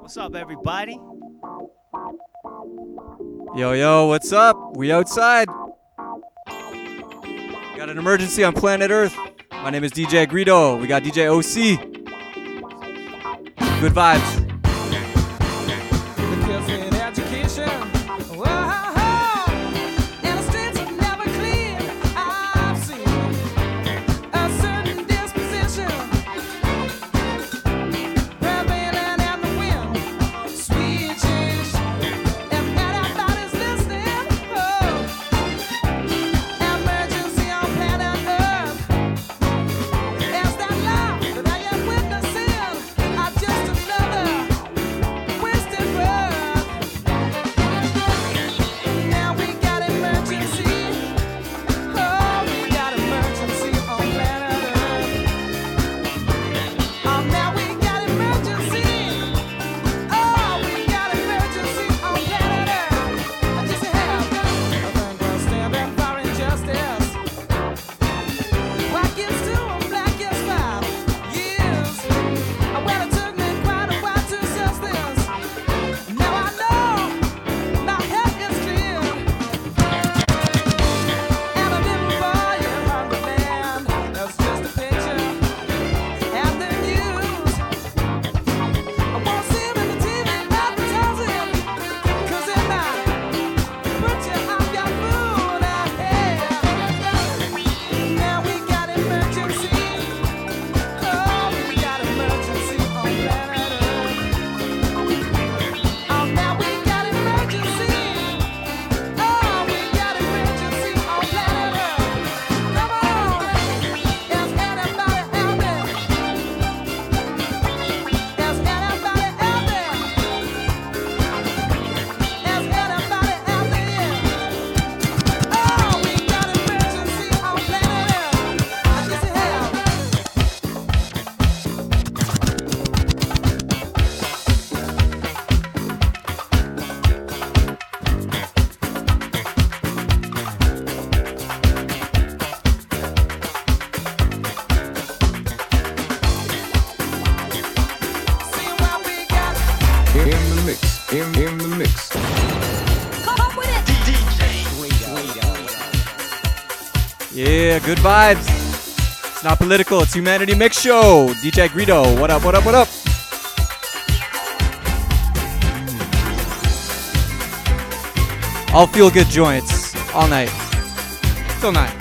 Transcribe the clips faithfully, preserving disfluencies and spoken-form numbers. What's up, everybody? Yo, yo, what's up? We outside. Got an emergency on planet Earth. My name is D J Greedo. We got D J O C. Good vibes. Good vibes. It's not political. It's Humanity Mix Show. D J Greedo. What up, what up, what up? All feel good joints. All night. Till night.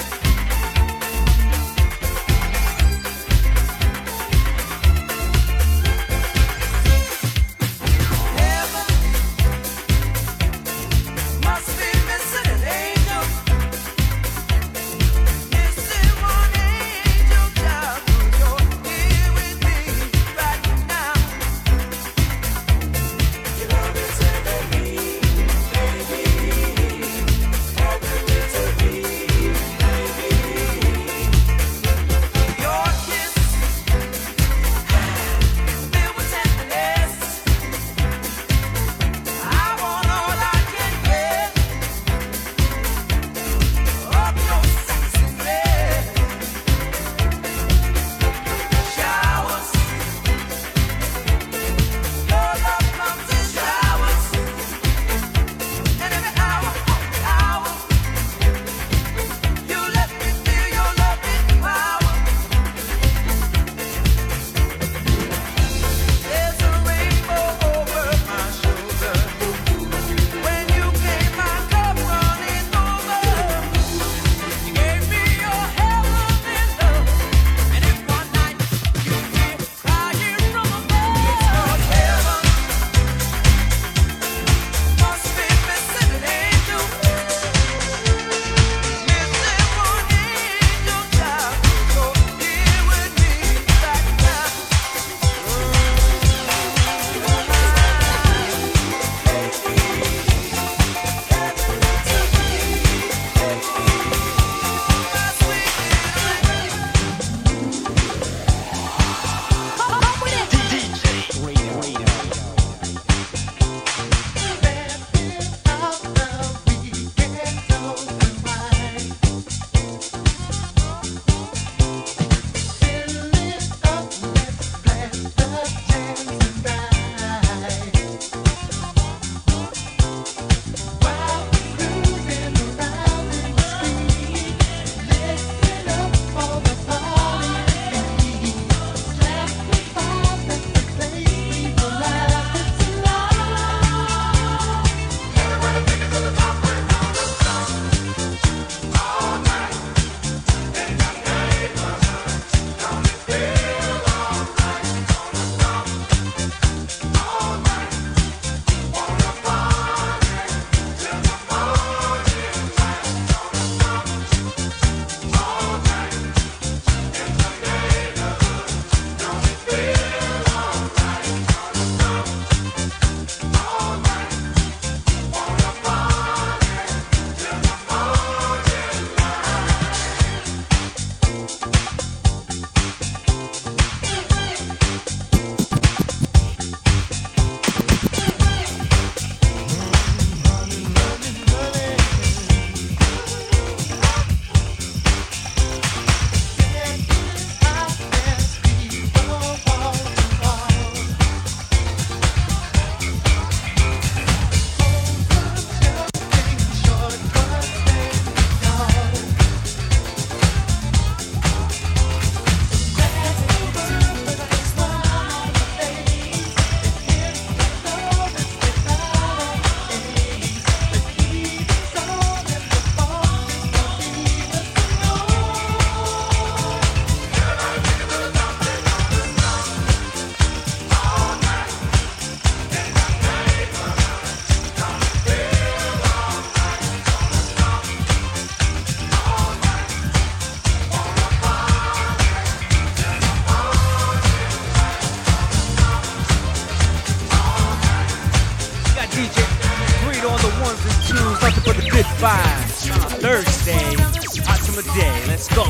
nothing but the good vibes. Thursday, hot summer day. Let's go.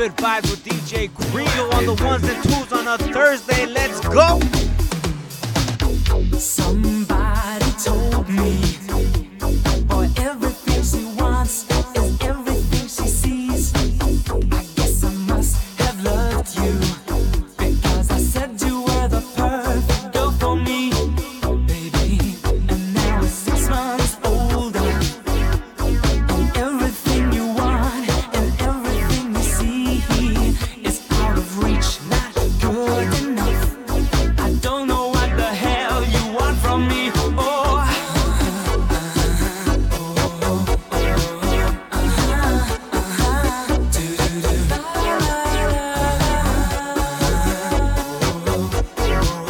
Good vibes with D J Greedo on the ones and twos on a Thursday. Let's go. Somebody told me, boy, everything she wants is everything she sees. I guess I must have loved you, because I said you were the perfect girl for me, baby. And now it's six months older, and everything you want and everything is out of reach, not good enough. I don't know what the hell you want from me. Oh, oh, oh, oh, oh, somebody tell me, oh, why I was so hard for you.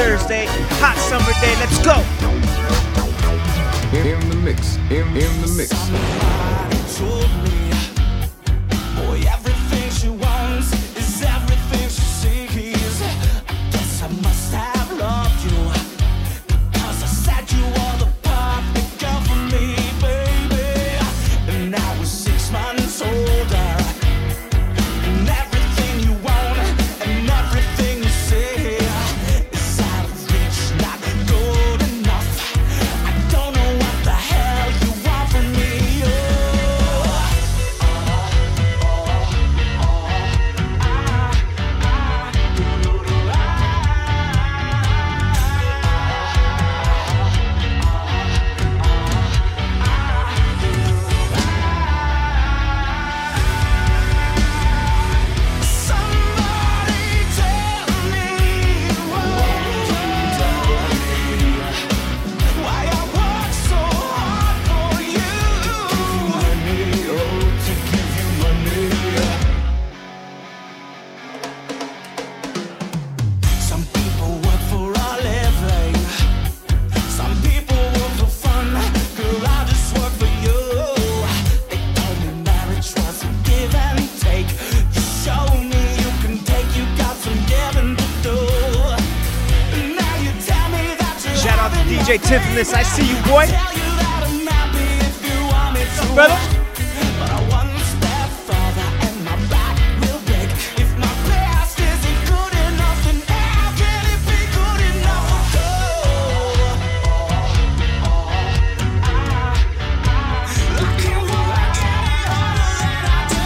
Thursday, hot summer day. Let's go. In, in the mix, in, in the mix. Somebody told me, boy, everything she wants is everything she sees. I guess I must have loved you, because I said you are the perfect girl for me, baby. And I was six months older. Tiffany, I see you, boy. Brother. But I want to step further and my back will break. If my past isn't good enough, then how can it be good enough? I can't work any harder than I do.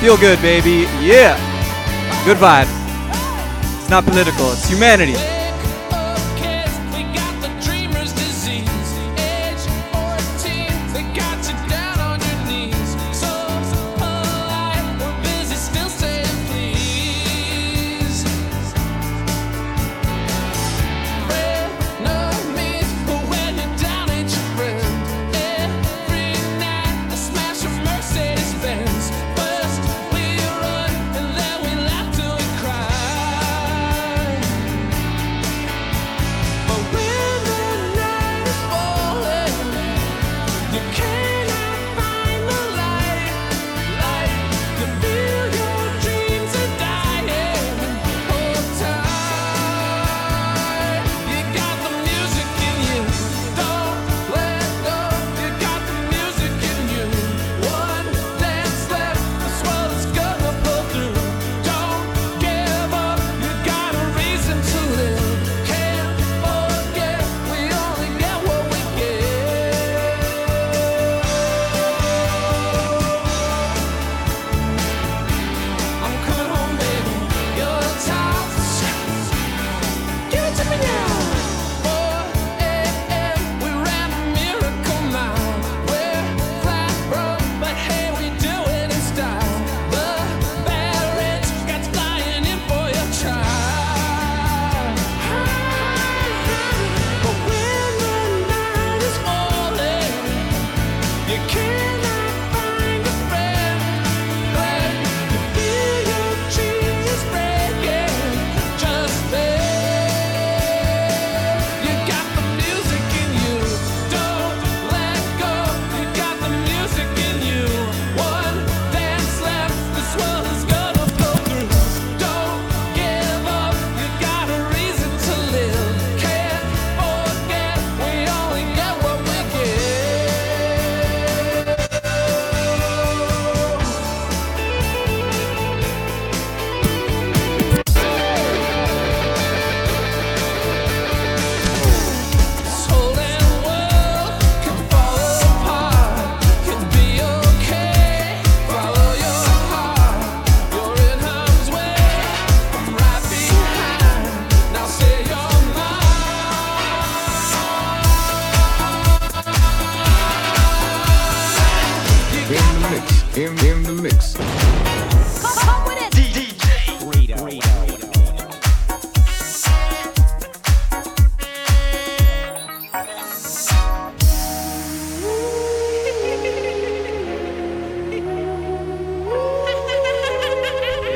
Feel good, baby. Yeah. Good vibe. It's not political. It's humanity.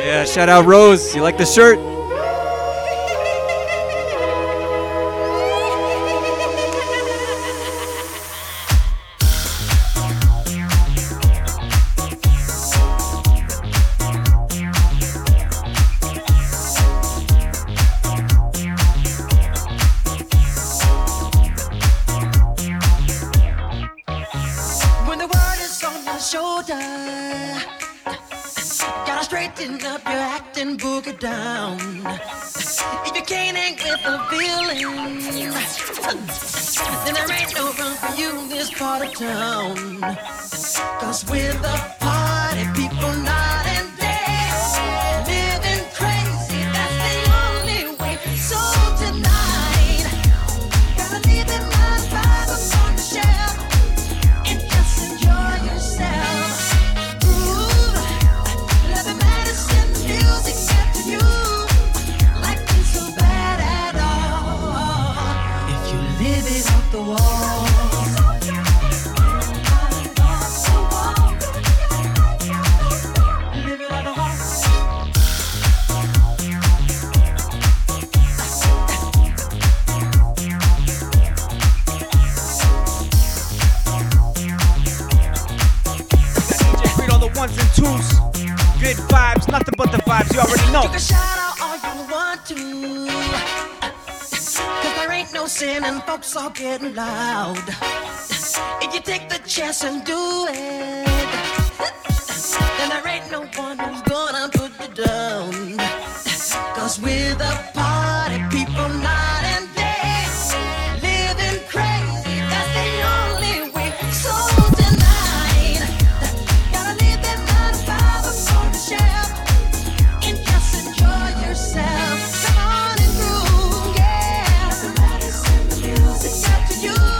Yeah, shout out Rose. You like the shirt? Getting loud. If you take the chance and do it, then there ain't no one who's gonna put you down. 'Cause we're the party people night and day, living crazy, that's the only way. So tonight, gotta leave that nine to five on the shelf and just enjoy yourself. Come on and groove, yeah. The madness in the music. Don't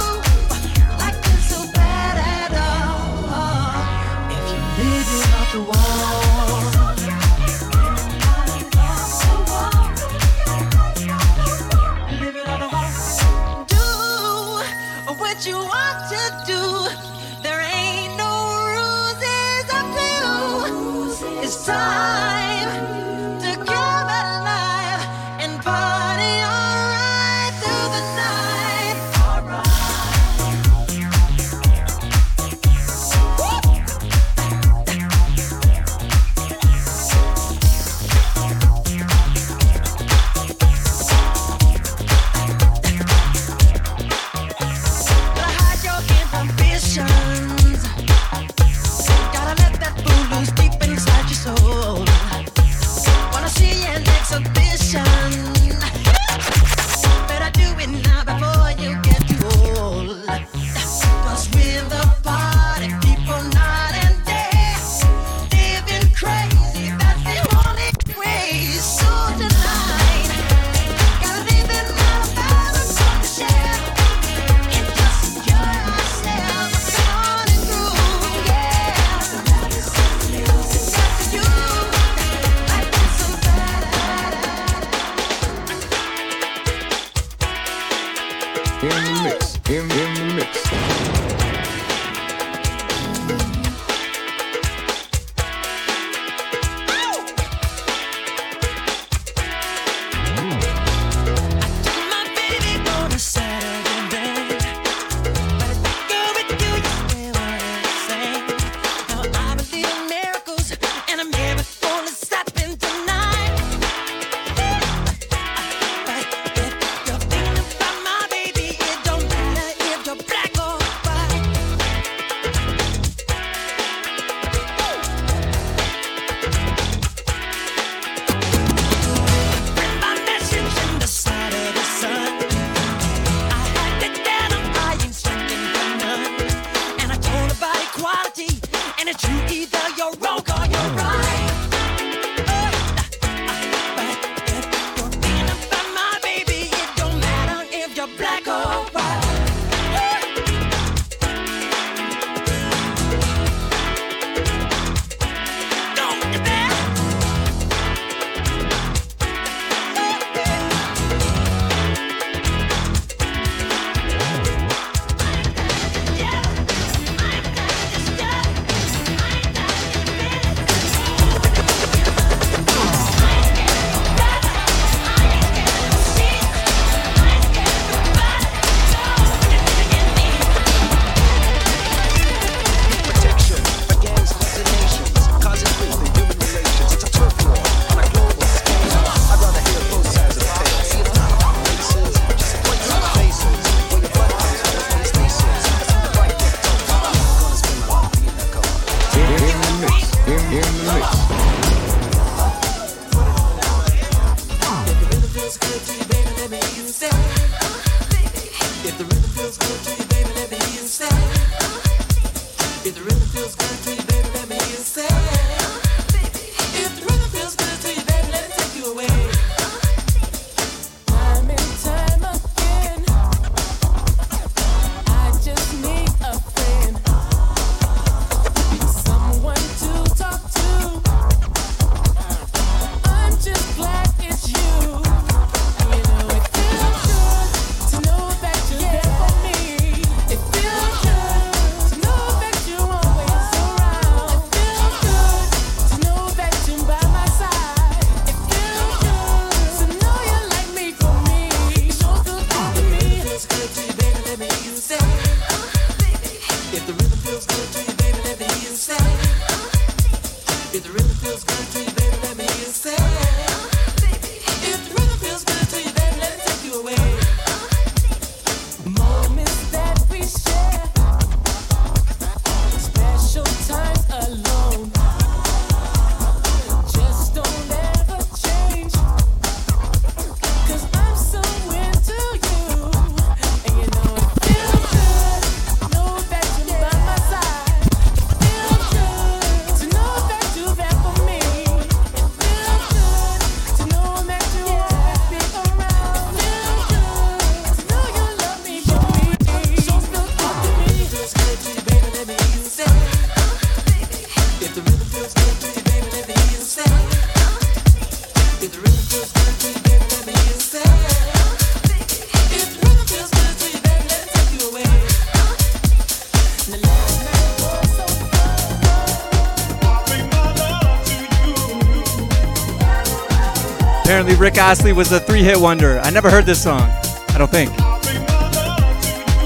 Apparently Rick Astley was a three-hit wonder. I never heard this song. I don't think.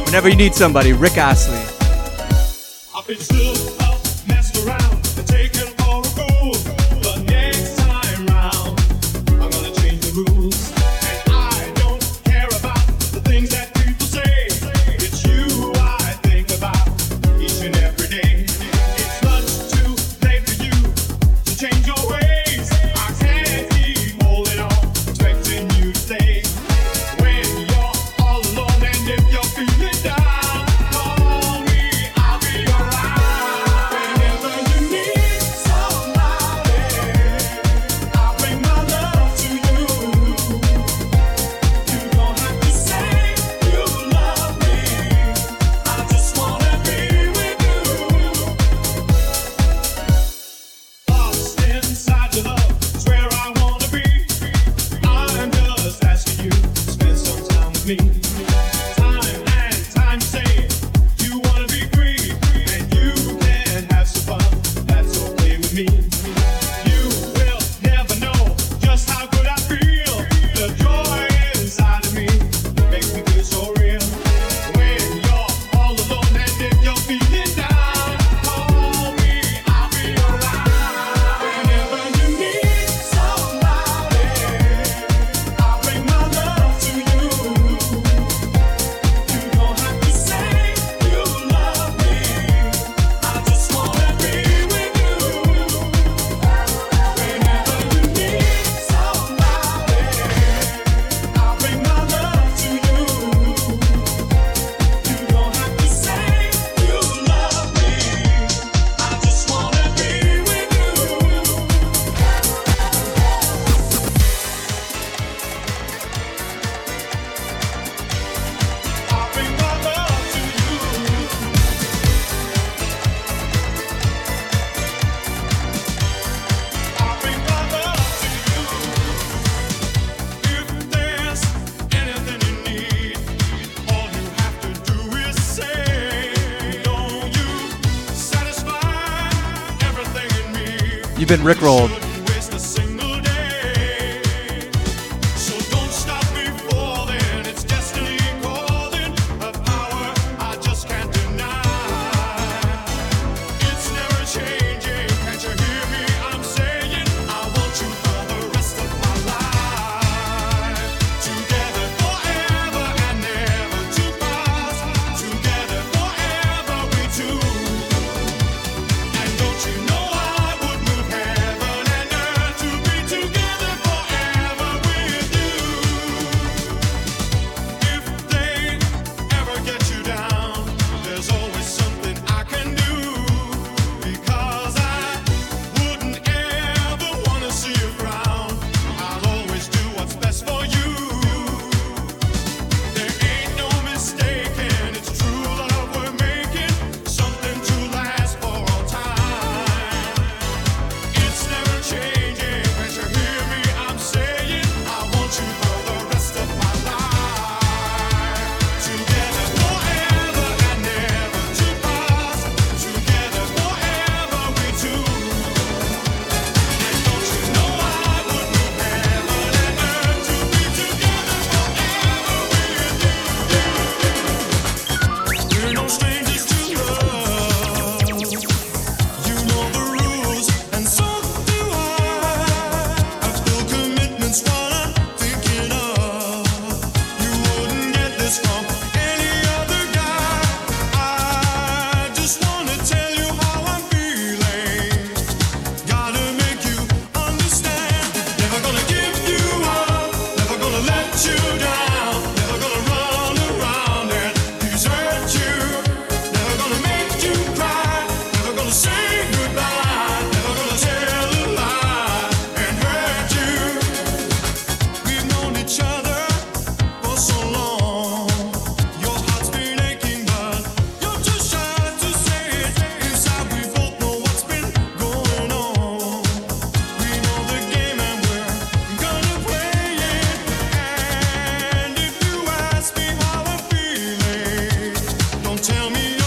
Whenever you need somebody, Rick Astley. I've been still up, messed around, taking all the gold. But next time round, I'm gonna change the rules. And I don't care about the things that people say. It's you I think about each and every day. It's not too late for you to change your ways. I can't keep holding on, expecting you to stay. Been rickrolled.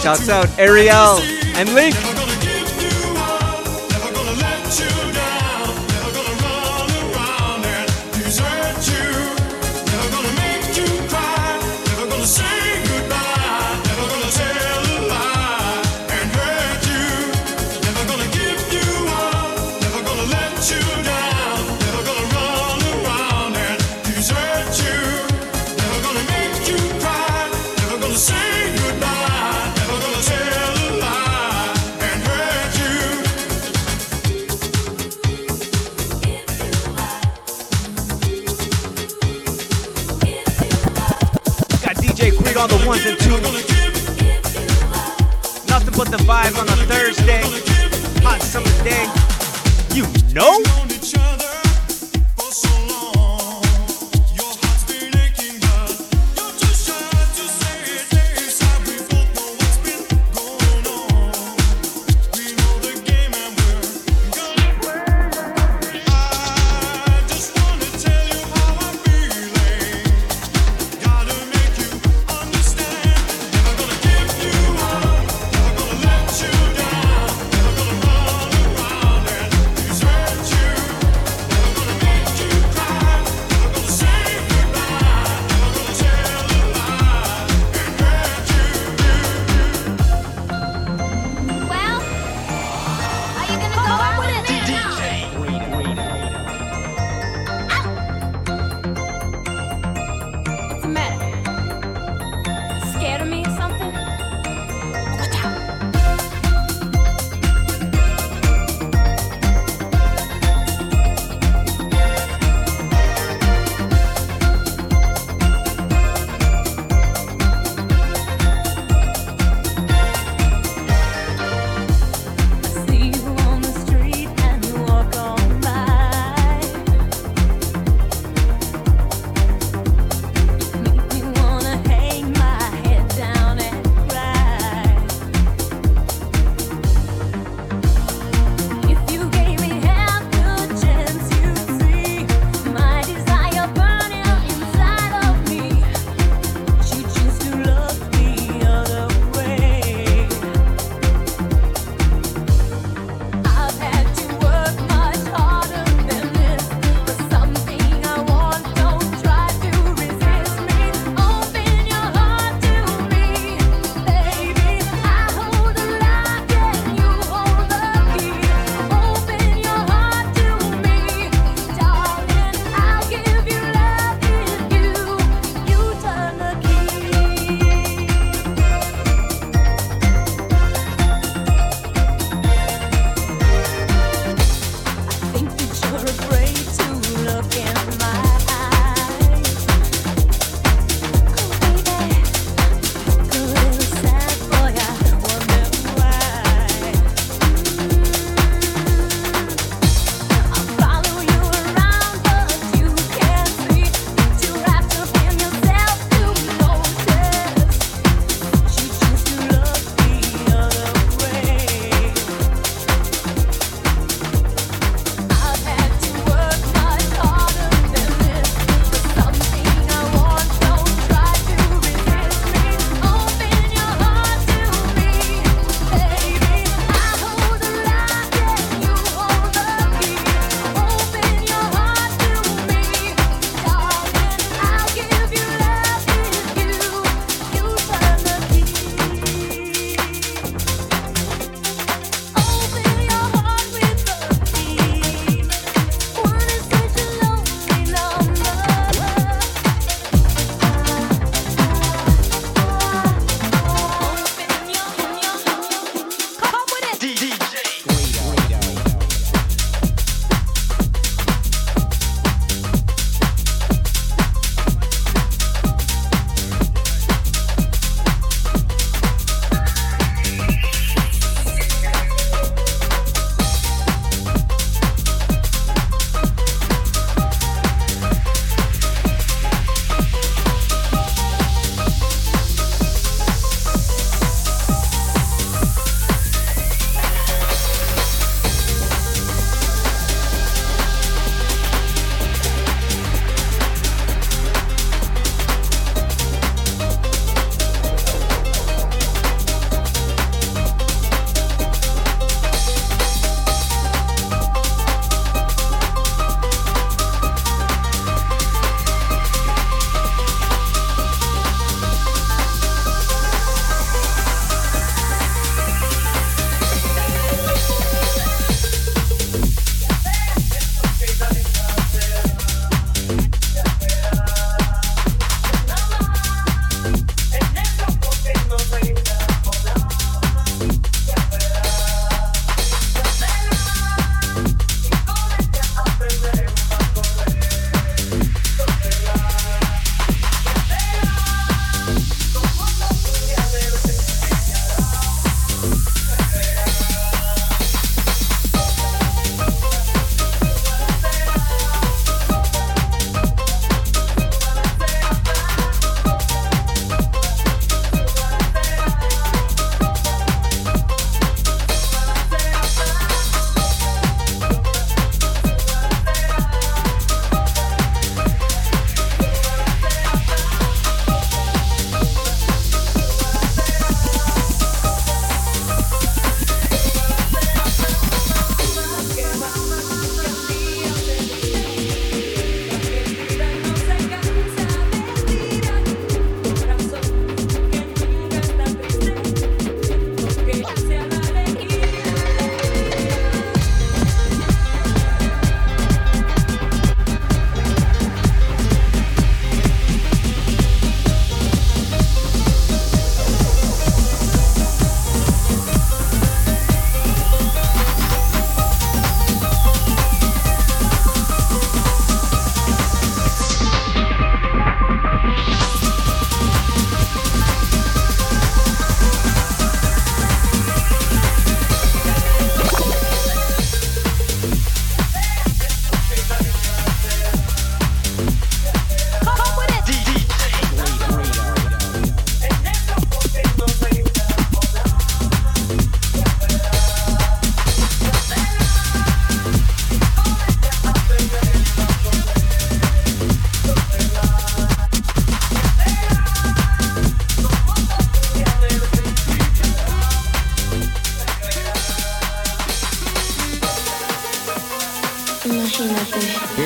Shouts out Ariel and Link. on the ones and twos. Nothing but the vibe on a Thursday, hot summer day. You know?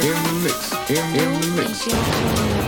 in the mix, in the mix.